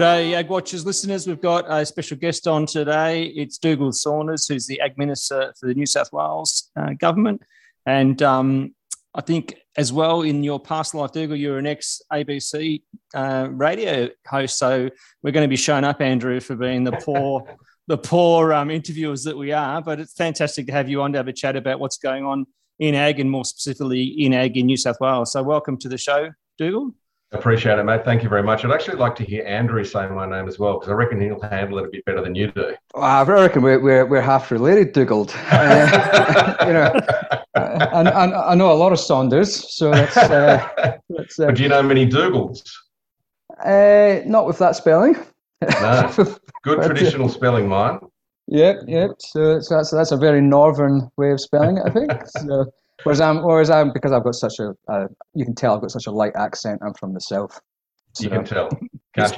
G'day, Ag Watchers listeners. We've got a special guest on today. It's Dugald Saunders, who's the Ag Minister for the New South Wales government. And I think as well, in your past life, Dougal, you're an ex-ABC radio host. So we're going to be showing up, Andrew, for being the poor interviewers that we are. But it's fantastic to have you on to have a chat about what's going on in Ag and more specifically in Ag in New South Wales. So welcome to the show, Dougal. Appreciate it, mate. Thank you very much. I'd actually like to hear Andrew say my name as well, because I reckon he'll handle it a bit better than you do. Well, I reckon we're half related, Dugald. You know, I know a lot of Saunders, so that's but do you know many Dugalds? Not with that spelling. No, good traditional spelling, mine. Yep. So that's a very northern way of spelling it, I think. So. Whereas I'm, because I've got such a, you can tell I've got such a light accent. I'm from the south. So. You can tell. It's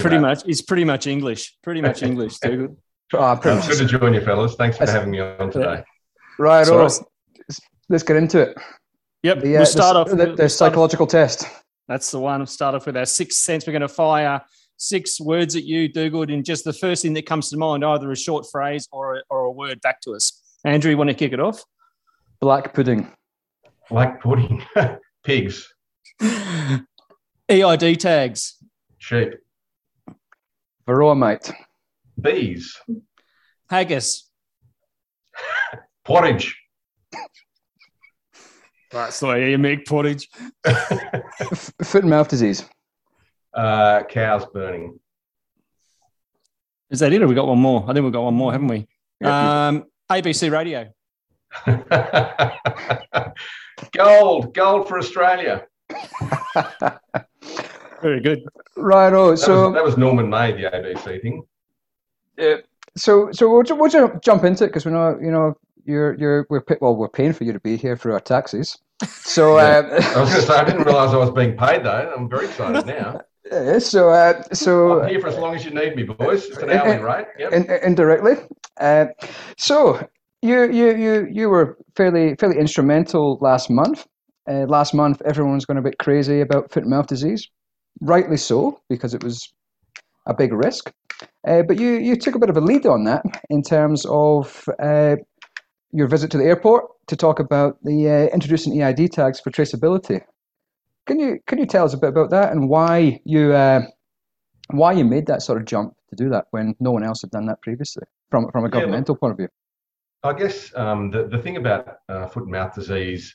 pretty much English. Pretty much English. Too. It's good to join you, fellas. Thanks for having me on today. Right. So, let's get into it. Yep. We'll start off with the psychological test. That's the one. We'll start off with our sixth sense. We're going to fire six words at you, Dugald, and just the first thing that comes to mind, either a short phrase or a word back to us. Andrew, you want to kick it off? Black pudding. Black pudding. Pigs. EID tags. Sheep. Varroa mate. Bees. Haggis. Porridge. That's the way you make porridge. Foot and mouth disease. Cows burning. Is that it, or we got one more? I think we've got one more, haven't we? Yep. ABC Radio. Gold for Australia. Very good. Right. Oh, that was Norman May, the ABC thing. Yeah. So we'll jump into it, because we know we're paying for you to be here through our taxes. So I was going to say, I didn't realise I was being paid though. I'm very excited now. Yeah, so I'm here for as long as you need me, boys. It's an hourly rate. Yep. Indirectly. So. You were fairly instrumental last month. Everyone's gone a bit crazy about foot and mouth disease, rightly so, because it was a big risk. But you took a bit of a lead on that in terms of your visit to the airport to talk about the introducing EID tags for traceability. Can you tell us a bit about that and why you made that sort of jump to do that when no one else had done that previously from a governmental point of view? I guess the thing about foot and mouth disease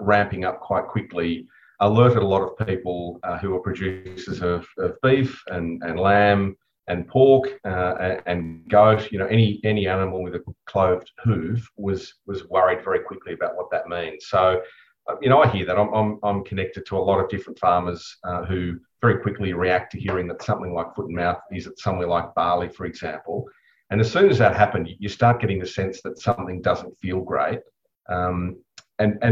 ramping up quite quickly alerted a lot of people who were producers of beef and lamb and pork and goat. You know, any animal with a clothed hoof was worried very quickly about what that means. So, you know, I hear that. I'm connected to a lot of different farmers who very quickly react to hearing that something like foot and mouth is at somewhere like Bali, for example. And as soon as that happened, you start getting the sense that something doesn't feel great. And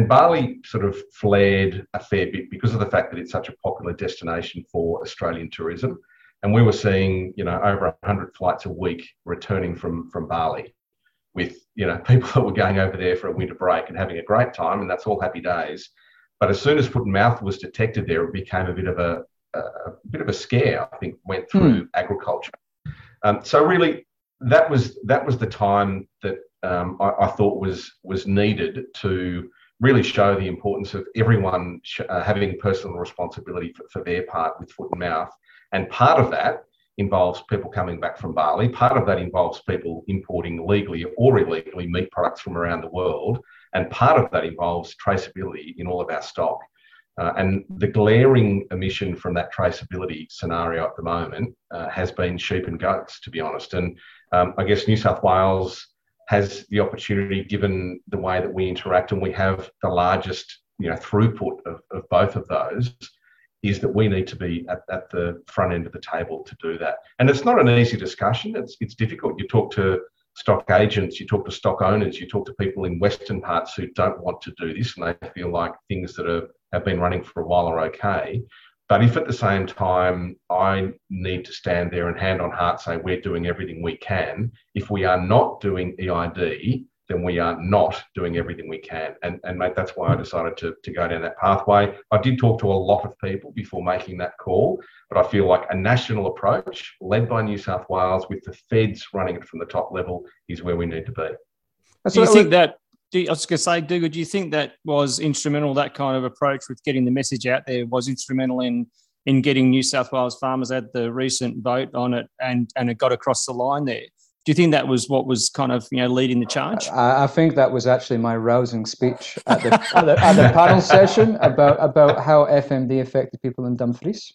Bali sort of flared a fair bit because of the fact that it's such a popular destination for Australian tourism. And we were seeing, you know, over 100 flights a week returning from Bali with, you know, people that were going over there for a winter break and having a great time, and that's all happy days. But as soon as foot and mouth was detected there, it became a bit of a scare, I think, went through agriculture. So really, that was the time that I thought was needed to really show the importance of everyone having personal responsibility for their part with foot and mouth. And part of that involves people coming back from Bali. Part of that involves people importing legally or illegally meat products from around the world. And part of that involves traceability in all of our stock. And the glaring omission from that traceability scenario at the moment has been sheep and goats, to be honest. And I guess New South Wales has the opportunity, given the way that we interact, and we have the largest, you know, throughput of both of those, is that we need to be at the front end of the table to do that. And it's not an easy discussion. It's difficult. You talk to stock agents, you talk to stock owners, you talk to people in western parts who don't want to do this, and they feel like things that have been running for a while are okay. But if at the same time I need to stand there and hand on heart say we're doing everything we can, if we are not doing EID, then we are not doing everything we can. And mate, that's why I decided to go down that pathway. I did talk to a lot of people before making that call, but I feel like a national approach led by New South Wales with the feds running it from the top level is where we need to be. Do you think that, I was going to say, Dougal, do you think that was instrumental, that kind of approach with getting the message out there was instrumental in getting New South Wales farmers at the recent vote on it and it got across the line there? Do you think that was what was kind of, you know, leading the charge? I think that was actually my rousing speech at the, at the panel session about how FMD affected people in Dumfries,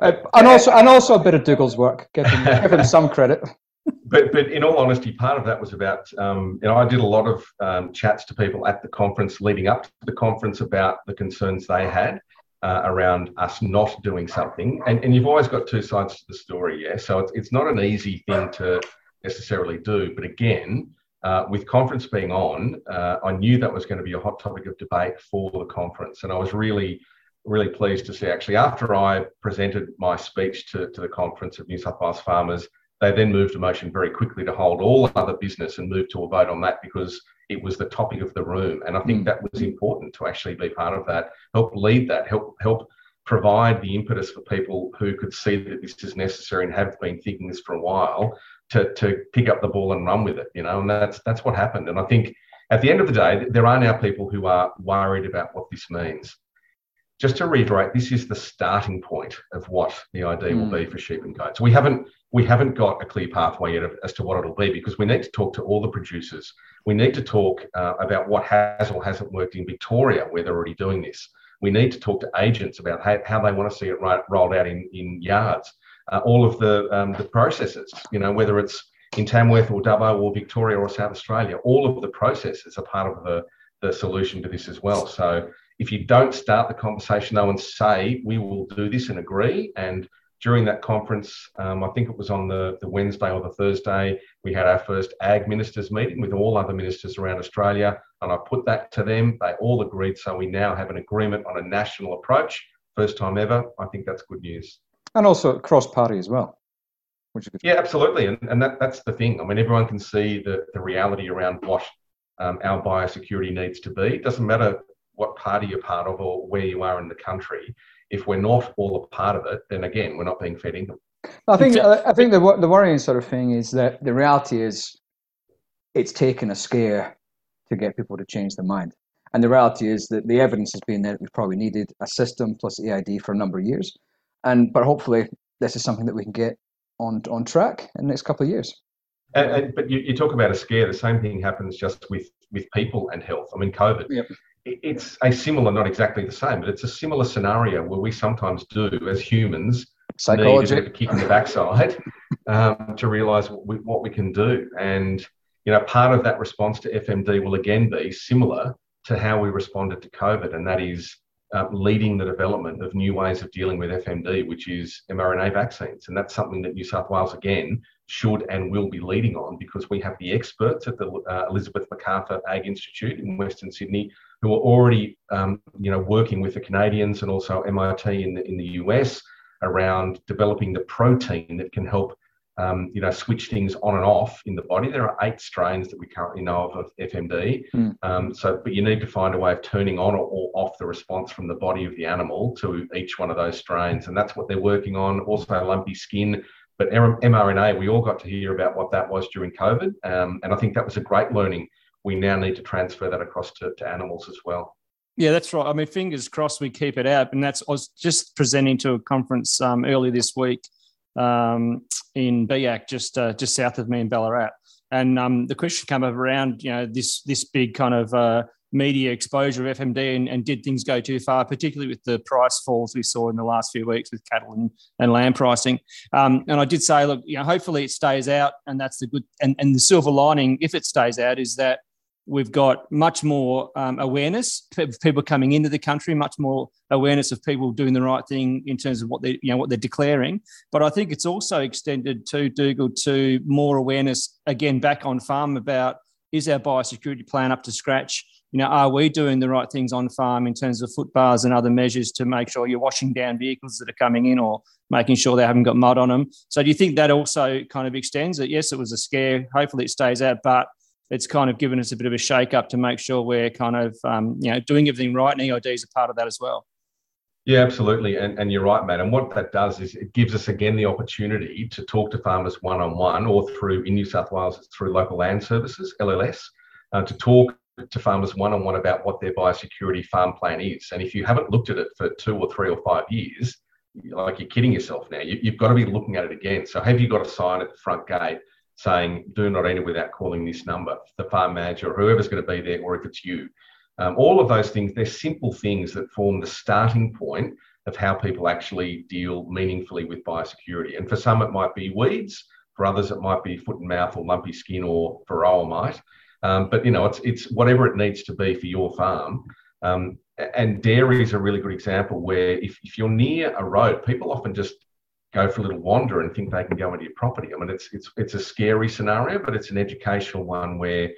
and also a bit of Dougal's work. Give him some credit. But in all honesty, part of that was about, I did a lot of chats to people at the conference leading up to the conference about the concerns they had around us not doing something. And you've always got two sides to the story, yeah? So it's not an easy thing to necessarily do. But again, with conference being on, I knew that was going to be a hot topic of debate for the conference. And I was really, really pleased to see, actually, after I presented my speech to the conference of New South Wales farmers, they then moved a motion very quickly to hold all other business and move to a vote on that because it was the topic of the room. And I think that was important to actually be part of that, help lead that, help provide the impetus for people who could see that this is necessary and have been thinking this for a while to pick up the ball and run with it, you know, and that's what happened. And I think at the end of the day, there are now people who are worried about what this means. Just to reiterate, this is the starting point of what the EID will be for sheep and goats. We haven't got a clear pathway yet as to what it'll be because we need to talk to all the producers. We need to talk about what has or hasn't worked in Victoria where they're already doing this. We need to talk to agents about how they want to see it rolled out in yards. All of the processes, you know, whether it's in Tamworth or Dubbo or Victoria or South Australia, all of the processes are part of the solution to this as well. So if you don't start the conversation, though, and say, we will do this and agree, and during that conference, I think it was on the Wednesday or the Thursday, we had our first Ag Ministers meeting with all other ministers around Australia, and I put that to them. They all agreed, so we now have an agreement on a national approach. First time ever. I think that's good news. And also cross-party as well. Which is good. Yeah, absolutely, and that's the thing. I mean, everyone can see the reality around what our biosecurity needs to be. It doesn't matter what party you're part of or where you are in the country. If we're not all a part of it, then again, we're not being fed income. I think the worrying sort of thing is that the reality is it's taken a scare to get people to change their mind. And the reality is that the evidence has been that we've probably needed a system plus EID for a number of years. But hopefully this is something that we can get on track in the next couple of years. But you talk about a scare, the same thing happens just with people and health. I mean, COVID. Yep. It's a similar, not exactly the same, but it's a similar scenario where we sometimes do, as humans, psychology, need a kick in the backside to realise what we can do. And, you know, part of that response to FMD will again be similar to how we responded to COVID, and that is leading the development of new ways of dealing with FMD, which is mRNA vaccines. And that's something that New South Wales, again, should and will be leading on because we have the experts at the Elizabeth MacArthur Ag Institute in Western Sydney who are already, working with the Canadians and also MIT in the US around developing the protein that can help, switch things on and off in the body. There are 8 strains that we currently know of FMD. But you need to find a way of turning on or off the response from the body of the animal to each one of those strains. And that's what they're working on. Also lumpy skin. But mRNA, we all got to hear about what that was during COVID. And I think that was a great learning. We now need to transfer that across to animals as well. Yeah, that's right. I mean, fingers crossed we keep it out. And I was just presenting to a conference earlier this week in Biac, just south of me in Ballarat. And the question came up around, this big kind of media exposure of FMD and did things go too far, particularly with the price falls we saw in the last few weeks with cattle and lamb pricing. And I did say, look, hopefully it stays out, and that's the good. And the silver lining, if it stays out, is that we've got much more awareness of people coming into the country, much more awareness of people doing the right thing in terms of what they're declaring. But I think it's also extended to Dougal to more awareness again back on farm about is our biosecurity plan up to scratch. Are we doing the right things on farm in terms of foot bars and other measures to make sure you're washing down vehicles that are coming in or making sure they haven't got mud on them? So do you think that also kind of extends that? Yes, it was a scare. Hopefully it stays out, but it's kind of given us a bit of a shake-up to make sure we're kind of, doing everything right, and EID is a part of that as well. Yeah, absolutely. And you're right, Matt. And what that does is it gives us, again, the opportunity to talk to farmers one-on-one, or through, in New South Wales, it's through local land services, LLS, to talk to farmers one-on-one about what their biosecurity farm plan is. And if you haven't looked at it for 2 or 3 or 5 years, like, you're kidding yourself now. You've got to be looking at it again. So have you got a sign at the front gate saying, do not enter without calling this number, the farm manager or whoever's going to be there, or if it's you. All of those things, they're simple things that form the starting point of how people actually deal meaningfully with biosecurity. And for some, it might be weeds. For others, it might be foot and mouth or lumpy skin or Varroa mite. But, it's whatever it needs to be for your farm. And dairy is a really good example where if you're near a road, people often just go for a little wander and think they can go into your property. I mean, it's a scary scenario, but it's an educational one where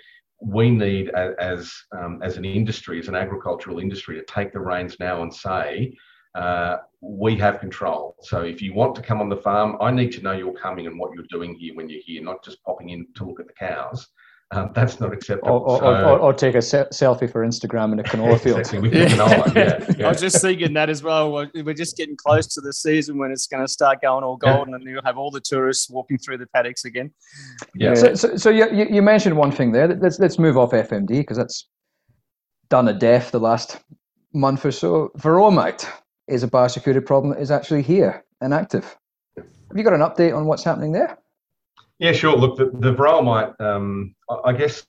we need, as an industry, as an agricultural industry, to take the reins now and say, we have control. So if you want to come on the farm, I need to know you're coming and what you're doing here when you're here, not just popping in to look at the cows. That's not acceptable. Or take a selfie for Instagram in a canola field. Exactly. Yeah. I was just thinking that as well. We're just getting close to the season when it's going to start going all golden, and you'll have all the tourists walking through the paddocks again. Yeah. So you mentioned one thing there. Let's move off FMD, because that's done a death the last month or so. Varroa mite is a biosecurity problem that is actually here and active. Have you got an update on what's happening there? Yeah, sure. Look, the Varroa mite, I guess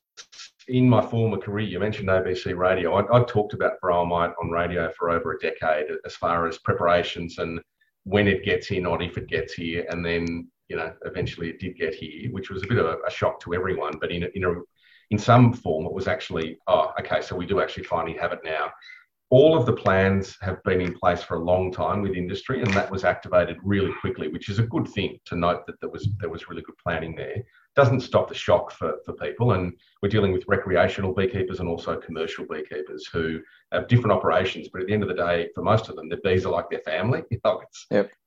in my former career, you mentioned ABC Radio. I talked about Varroa mite on radio for over a decade as far as preparations and when it gets here, not if it gets here. And then, eventually it did get here, which was a bit of a shock to everyone. But in some form, it was actually, so we do actually finally have it now. All of the plans have been in place for a long time with industry, and that was activated really quickly, which is a good thing to note, that there was really good planning there. Doesn't stop the shock for people, and we're dealing with recreational beekeepers and also commercial beekeepers who have different operations, but at the end of the day, for most of them, the bees are like their family.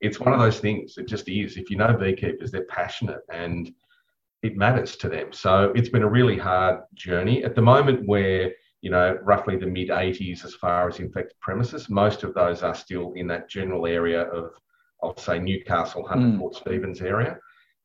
It's one of those things. It just is. If you know beekeepers, they're passionate and it matters to them. So it's been a really hard journey. At the moment, where roughly the mid-80s as far as infected premises. Most of those are still in that general area of, I'll say, Newcastle, Hunter, Port Stephens area.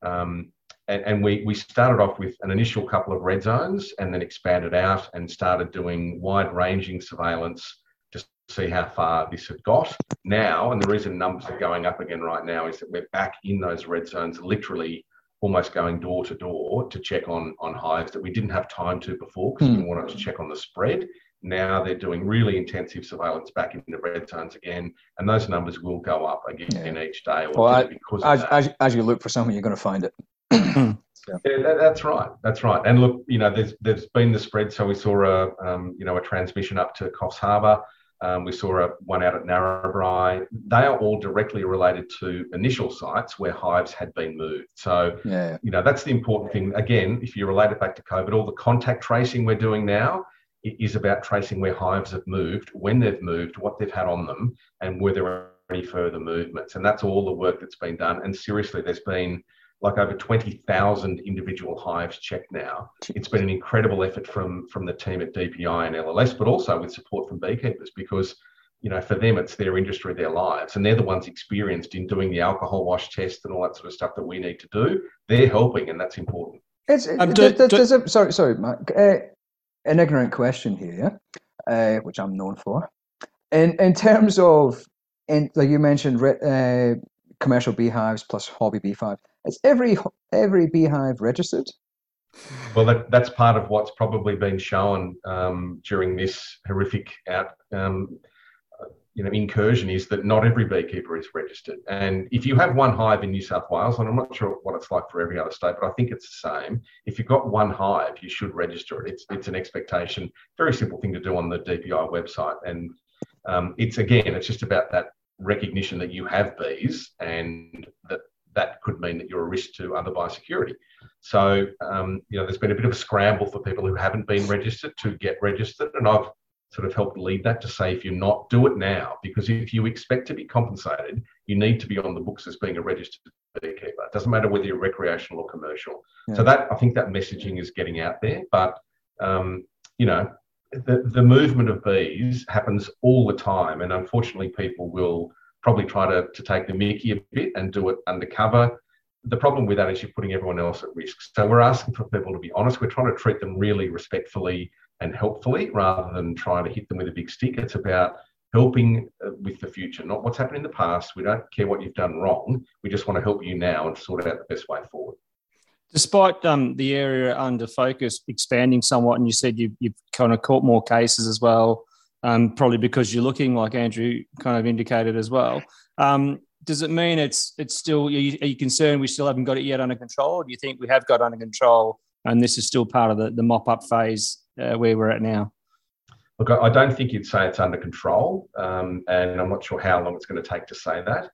And we started off with an initial couple of red zones and then expanded out and started doing wide-ranging surveillance to see how far this had got now. And the reason numbers are going up again right now is that we're back in those red zones, literally almost going door to door to check on hives that we didn't have time to before, because we wanted to check on the spread. Now they're doing really intensive surveillance back in the red zones again, and those numbers will go up again each day. As you look for something, you're going to find it. That's right. And look, there's been the spread. So we saw a transmission up to Coffs Harbour. We saw one out at Narrabri. They are all directly related to initial sites where hives had been moved. So, that's the important thing. Again, if you relate it back to COVID, all the contact tracing we're doing now is about tracing where hives have moved, when they've moved, what they've had on them, and were there any further movements. And that's all the work that's been done. And seriously, there's been over 20,000 individual hives checked now. It's been an incredible effort from the team at DPI and LLS, but also with support from beekeepers, because, for them, it's their industry, their lives, and they're the ones experienced in doing the alcohol wash test and all that sort of stuff that we need to do. They're helping, and that's important. Sorry, Mark. An ignorant question here, which I'm known for. In terms of, like you mentioned, commercial beehives plus hobby beehives, is every beehive registered? Well, that's part of what's probably been shown during this horrific incursion, is that not every beekeeper is registered. And if you have one hive in New South Wales, and I'm not sure what it's like for every other state, but I think it's the same. If you've got one hive, you should register it. It's an expectation. Very simple thing to do on the DPI website. And it's just about that recognition that you have bees, and that could mean that you're a risk to other biosecurity. So, there's been a bit of a scramble for people who haven't been registered to get registered. And I've sort of helped lead that to say, if you're not, do it now, because if you expect to be compensated, you need to be on the books as being a registered beekeeper. It doesn't matter whether you're recreational or commercial. Yeah. So that, I think that messaging is getting out there, but you know, the movement of bees happens all the time, and unfortunately people will probably try to take the mickey a bit and do it undercover. The problem with that is you're putting everyone else at risk. So we're asking for people to be honest. We're trying to treat them really respectfully and helpfully rather than trying to hit them with a big stick. It's about helping with the future, not what's happened in the past. We don't care what you've done wrong. We just want to help you now and sort out the best way forward. Despite the area under focus expanding somewhat, and you said you've kind of caught more cases as well, probably because you're looking, like Andrew kind of indicated as well. Does it mean it's still, are you concerned we still haven't got it yet under control, or do you think we have got under control and this is still part of the mop-up phase where we're at now? Look, I don't think you'd say it's under control, and I'm not sure how long it's going to take to say that.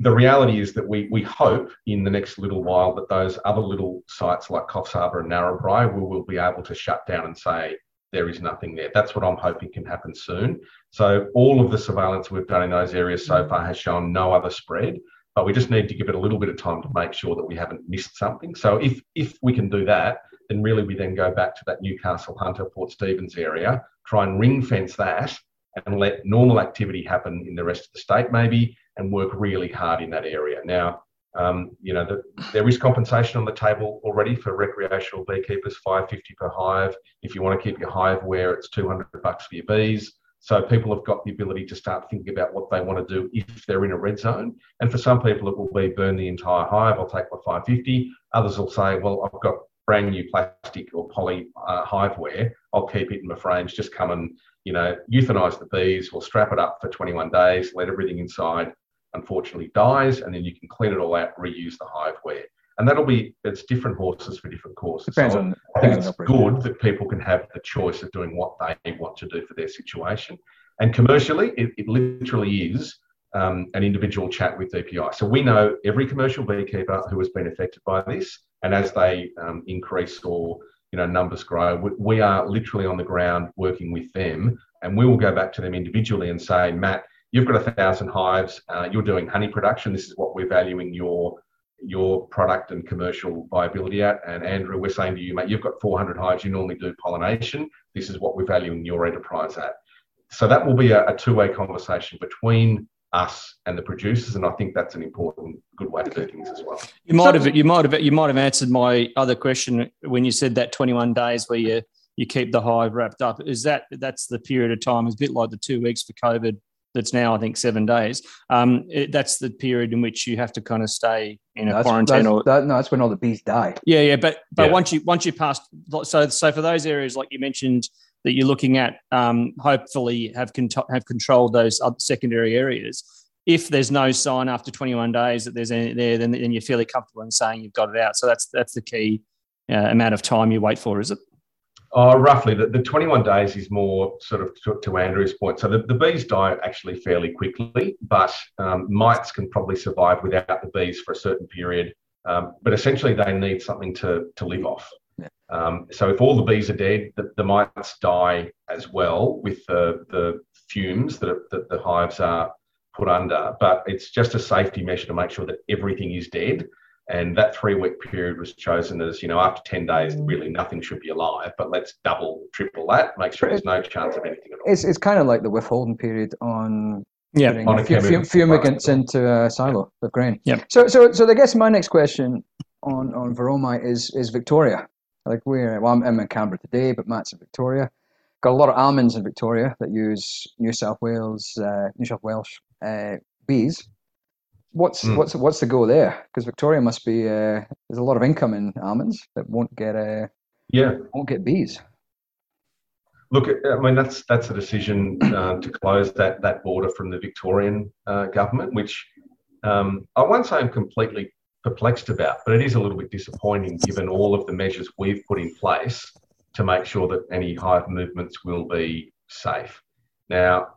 The reality is that we hope in the next little while that those other little sites like Coffs Harbour and Narrabri will be able to shut down and say there is nothing there. That's what I'm hoping can happen soon. So all of the surveillance we've done in those areas so far has shown no other spread, but we just need to give it a little bit of time to make sure that we haven't missed something. So if we can do that, then really we then go back to that Newcastle, Hunter, Port Stephens area, try and ring fence that and let normal activity happen in the rest of the state maybe, and work really hard in that area. Now, you know, there is compensation on the table already for recreational beekeepers, $5.50 per hive. If you want to keep your hive where it's $200 for your bees. So people have got the ability to start thinking about what they want to do if they're in a red zone. And for some people, it will be burn the entire hive. I'll take my $5.50. Others will say, well, I've got brand new plastic or poly hiveware. I'll keep it in my frames. Just come and, you know, euthanize the bees. We'll strap it up for 21 days, let everything inside, unfortunately dies, and then you can clean it all out, reuse the hiveware. And that'll be, it's different horses for different courses. Depends on, I think it's good that people can have the choice of doing what they want to do for their situation. And commercially, it literally is an individual chat with DPI. So we know every commercial beekeeper who has been affected by this, and as they increase or, you know, numbers grow, we are literally on the ground working with them, and we will go back to them individually and say, Matt, you've got 1,000 hives, you're doing honey production, this is what we're valuing your product and commercial viability at. And Andrew, we're saying to you, mate, you've got 400 hives, you normally do pollination, this is what we're valuing your enterprise at. So that will be a two-way conversation between us and the producers, and I think that's an important, good way to do things as well. You might have answered my other question when you said that 21 days where you keep the hive wrapped up. Is that's the period of time? It's a bit like the 2 weeks for COVID. That's now, I think, 7 days. That's the period in which you have to kind of stay in a quarantine. That's when all the bees die. Yeah, but yeah. Once you pass, so for those areas like you mentioned that you're looking at, hopefully have controlled those other secondary areas. If there's no sign after 21 days that there's any there, then you're fairly comfortable in saying you've got it out. So that's the key amount of time you wait for, is it? Oh, roughly. The 21 days is more sort of to Andrew's point. So the bees die actually fairly quickly, but mites can probably survive without the bees for a certain period. But essentially, they need something to live off. Yeah. So if all the bees are dead, the mites die as well with the fumes that the hives are put under. But it's just a safety measure to make sure that everything is dead. And that 3-week period was chosen as, you know, after 10 days, really nothing should be alive, but let's double, triple that, make sure there's no chance of anything at all. It's kind of like the withholding period on fumigants into a silo of grain. Yep. So I guess my next question on Varroa is Victoria. Like I'm in Canberra today, but Matt's in Victoria. Got a lot of almonds in Victoria that use New South Welsh bees. What's the go there? Because Victoria must be there's a lot of income in almonds that won't get bees. Look, I mean that's a decision to close that border from the Victorian government, which I won't say I'm completely perplexed about, but it is a little bit disappointing given all of the measures we've put in place to make sure that any hive movements will be safe. Now,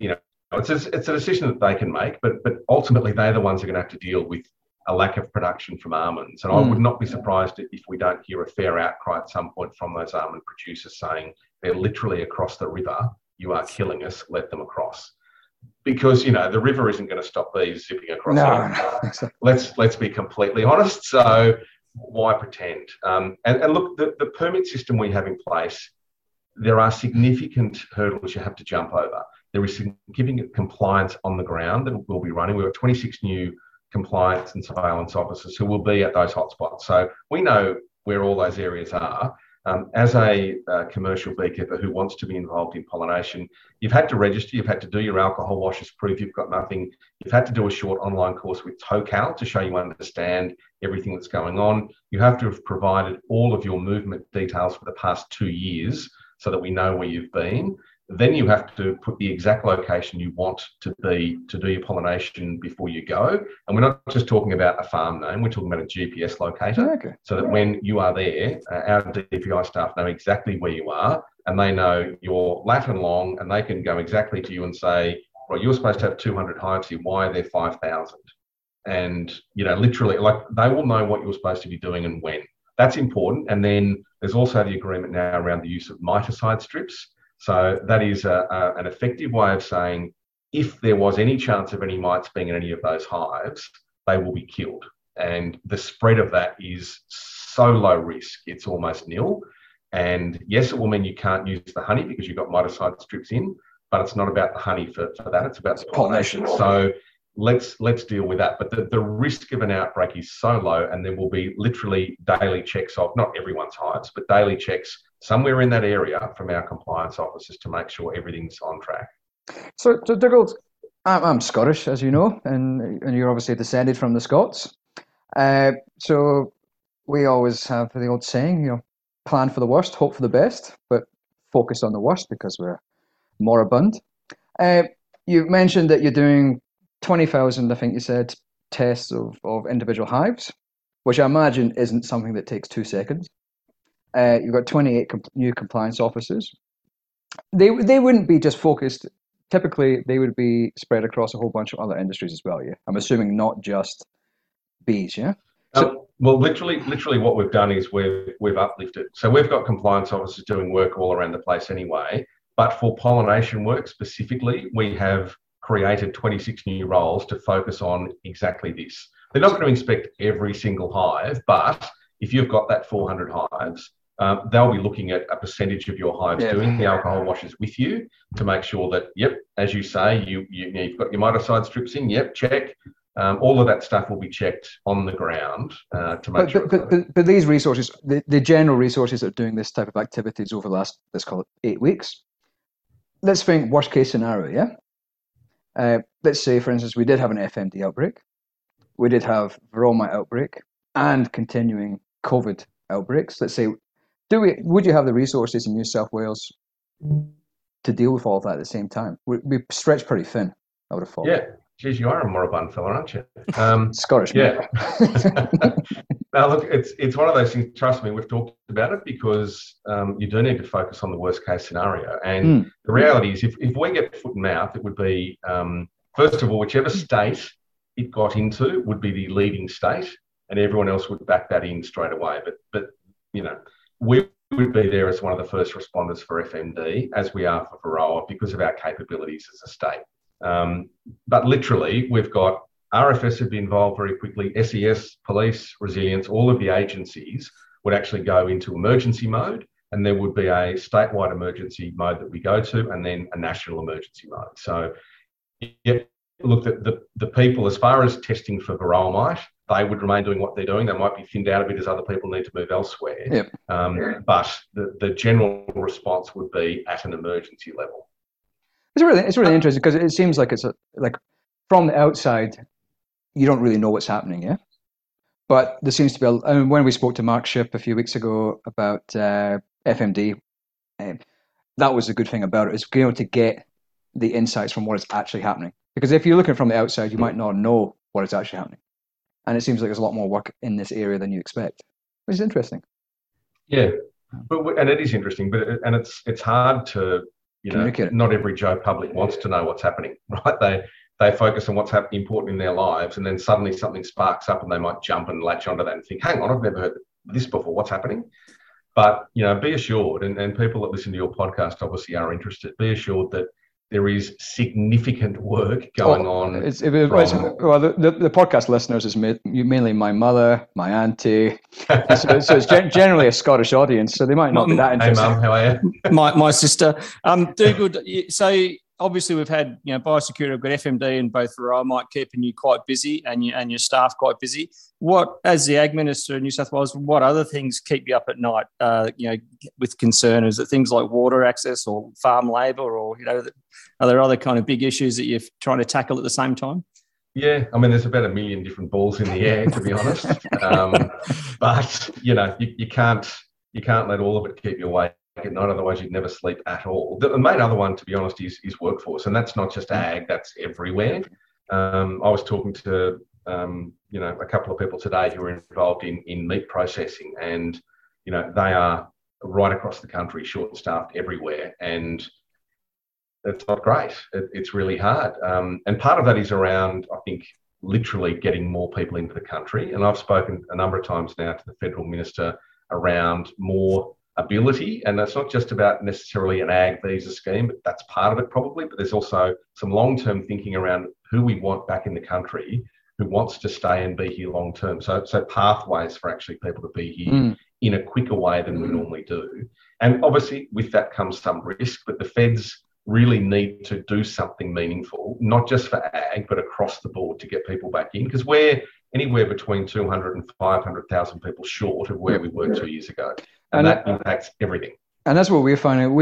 you know, it's a decision that they can make, but ultimately they're the ones who are going to have to deal with a lack of production from almonds. And I would not be surprised if we don't hear a fair outcry at some point from those almond producers saying they're literally across the river you are killing us, let them across. Because, you know, the river isn't going to stop these zipping across. No. Let's be completely honest. So why pretend? And look, the permit system we have in place, there are significant hurdles you have to jump over. There is significant compliance on the ground that we'll be running. We've got 26 new compliance and surveillance officers who will be at those hotspots. So we know where all those areas are. As a commercial beekeeper who wants to be involved in pollination, you've had to register, you've had to do your alcohol washes, prove you've got nothing. You've had to do a short online course with TOCAL to show you understand everything that's going on. You have to have provided all of your movement details for the past 2 years so that we know where you've been. Then you have to put the exact location you want to be to do your pollination before you go. And we're not just talking about a farm name, we're talking about a GPS locator. Okay. So that when you are there, our DPI staff know exactly where you are and they know your lat and long, and they can go exactly to you and say, right, you're supposed to have 200 hives here, why are there 5,000? And, you know, literally, like, they will know what you're supposed to be doing and when. That's important. And then there's also the agreement now around the use of miticide strips. So that is an effective way of saying if there was any chance of any mites being in any of those hives, they will be killed. And the spread of that is so low risk, it's almost nil. And yes, it will mean you can't use the honey because you've got miticide strips in, but it's not about the honey for that, it's about the pollination. So let's deal with that. But the risk of an outbreak is so low, and there will be literally daily checks of, not everyone's hives, but daily checks somewhere in that area from our compliance officers to make sure everything's on track. So Dugald, I'm Scottish, as you know, and you're obviously descended from the Scots. So we always have the old saying, you know, plan for the worst, hope for the best, but focus on the worst because we're moribund. You've mentioned that you're doing 20,000, I think you said, tests of individual hives, which I imagine isn't something that takes 2 seconds. You've got 28 new compliance officers. They wouldn't be just focused. Typically, they would be spread across a whole bunch of other industries as well, yeah? I'm assuming not just bees, yeah? Well, literally what we've done is we've uplifted. So we've got compliance officers doing work all around the place anyway, but for pollination work specifically, we have created 26 new roles to focus on exactly this. They're not going to inspect every single hive, but if you've got that 400 hives, they'll be looking at a percentage of your hives doing the alcohol washes with you to make sure that, yep, as you say, you've got your miticide strips in, yep, check. All of that stuff will be checked on the ground to make sure. But these resources, the general resources that are doing this type of activities over the last, let's call it 8 weeks, let's think worst case scenario, yeah? Let's say, for instance, we did have an FMD outbreak. We did have Varroa outbreak and continuing COVID outbreaks. Let's say, would you have the resources in New South Wales to deal with all of that at the same time? We stretch pretty thin, I would have thought. Yeah, geez, you are a moribund fella, aren't you? Scottish, yeah. Now, look, it's one of those things, trust me, we've talked about it because you do need to focus on the worst case scenario. And the reality is if we get foot and mouth, it would be, first of all, whichever state it got into would be the leading state and everyone else would back that in straight away. But you know, we would be there as one of the first responders for FMD, as we are for Varroa, because of our capabilities as a state. But literally, we've got RFS would be involved very quickly, SES, police, resilience, all of the agencies would actually go into emergency mode, and there would be a statewide emergency mode that we go to, and then a national emergency mode. So, yeah, look, the people, as far as testing for Varroa mite, they would remain doing what they're doing. They might be thinned out a bit as other people need to move elsewhere. Yep. But the general response would be at an emergency level. It's really interesting because it seems like it's from the outside, you don't really know what's happening, yeah? But there seems to be, when we spoke to Mark Shipp a few weeks ago about FMD, that was the good thing about it, is being able to get the insights from what is actually happening. Because if you're looking from the outside, you might not know what is actually happening. And it seems like there's a lot more work in this area than you expect, which is interesting. Yeah, and it is interesting, and it's hard to, you know, not every Joe public wants to know what's happening, right? They focus on what's important in their lives, and then suddenly something sparks up and they might jump and latch onto that and think, hang on, I've never heard this before, what's happening? But, you know, be assured, and people that listen to your podcast obviously are interested, be assured that there is significant work going on. The podcast listeners is mainly my mother, my auntie. So it's generally a Scottish audience, so they might not be that interested. Hey, Mum, how are you? My sister. Dugald, so obviously we've had, you know, biosecurity, we've got FMD and both Varroa might keeping you quite busy and your staff quite busy. What, as the Ag Minister in New South Wales, what other things keep you up at night, you know, with concern? Is it things like water access or farm labour or, you know, are there other kind of big issues that you're trying to tackle at the same time? Yeah, I mean, there's about 1 million different balls in the air, to be honest. But, you know, you can't let all of it keep you awake at night, otherwise you'd never sleep at all. The main other one, to be honest, is workforce, and that's not just ag, that's everywhere. I was talking to, you know, a couple of people today who are involved in meat processing, and, you know, they are right across the country, short-staffed everywhere, and it's not great. It's really hard. And part of that is around, I think, literally getting more people into the country. And I've spoken a number of times now to the Federal Minister around more ability. And that's not just about necessarily an ag visa scheme, but that's part of it probably. But there's also some long-term thinking around who we want back in the country, who wants to stay and be here long-term. So pathways for actually people to be here in a quicker way than we normally do. And obviously with that comes some risk, but the feds really need to do something meaningful, not just for ag, but across the board to get people back in, because we're anywhere between 200 and 500,000 people short of where we were 2 years ago. And that impacts everything. And that's what we're finding.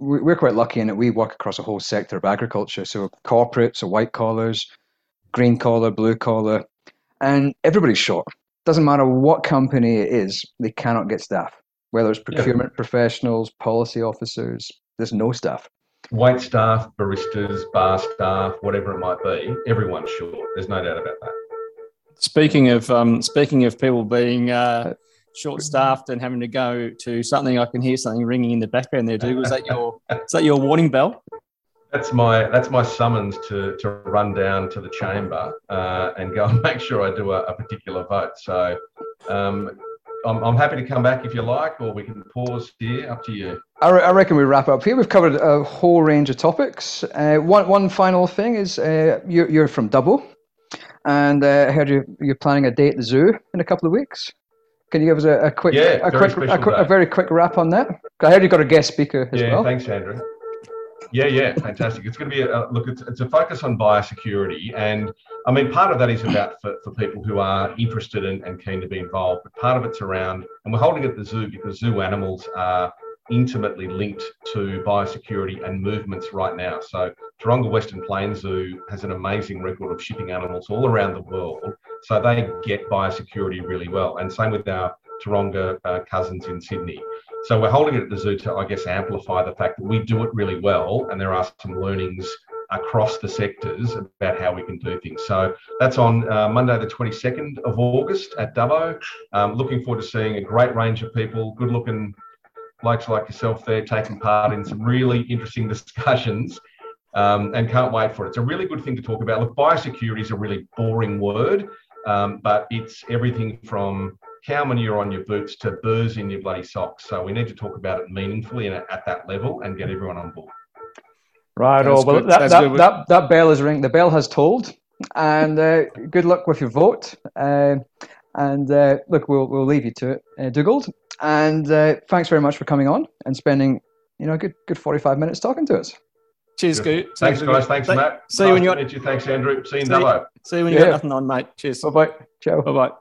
We're quite lucky in that we work across a whole sector of agriculture. So corporates, so white collars, green collar, blue collar, and everybody's short. Doesn't matter what company it is, they cannot get staff, whether it's procurement professionals, policy officers, there's no staff. Wait staff, baristas, bar staff, whatever it might be, everyone's short. There's no doubt about that. Speaking of people being short-staffed and having to go to something, I can hear something ringing in the background there, Dougal. Is that your warning bell? That's my summons to run down to the chamber and go and make sure I do a particular vote. So I'm happy to come back if you like, or we can pause here, up to you. I reckon we wrap up here. We've covered a whole range of topics. One final thing is you're from Dubbo, and I heard you're planning a day at the zoo in a couple of weeks. Can you give us a very quick wrap on that? I heard you got a guest speaker as well. Yeah, thanks, Andrew. Yeah, fantastic. It's going to be it's a focus on biosecurity. And I mean, part of that is about for people who are interested and keen to be involved, but part of it's around, and we're holding it at the zoo because zoo animals are intimately linked to biosecurity and movements right now. So Taronga Western Plains Zoo has an amazing record of shipping animals all around the world. So they get biosecurity really well. And same with our Taronga cousins in Sydney. So we're holding it at the zoo to, I guess, amplify the fact that we do it really well, and there are some learnings across the sectors about how we can do things. So that's on Monday the 22nd of August at Dubbo. Looking forward to seeing a great range of people, good-looking blokes like yourself there, taking part in some really interesting discussions, and can't wait for it. It's a really good thing to talk about. Look, biosecurity is a really boring word, but it's everything from cow manure on your boots to burrs in your bloody socks. So we need to talk about it meaningfully and at that level and get everyone on board. Right. Well, that bell is ringing. The bell has tolled. And good luck with your vote. And look, we'll leave you to it, Dugald. And thanks very much for coming on and spending, you know, a good 45 minutes talking to us. Cheers, Goot. Thanks, guys. Thanks, Matt. See you when you're... Thanks, Andrew. See you in Dubbo. See you when you've got nothing on, mate. Cheers. Bye-bye. Ciao. Bye-bye.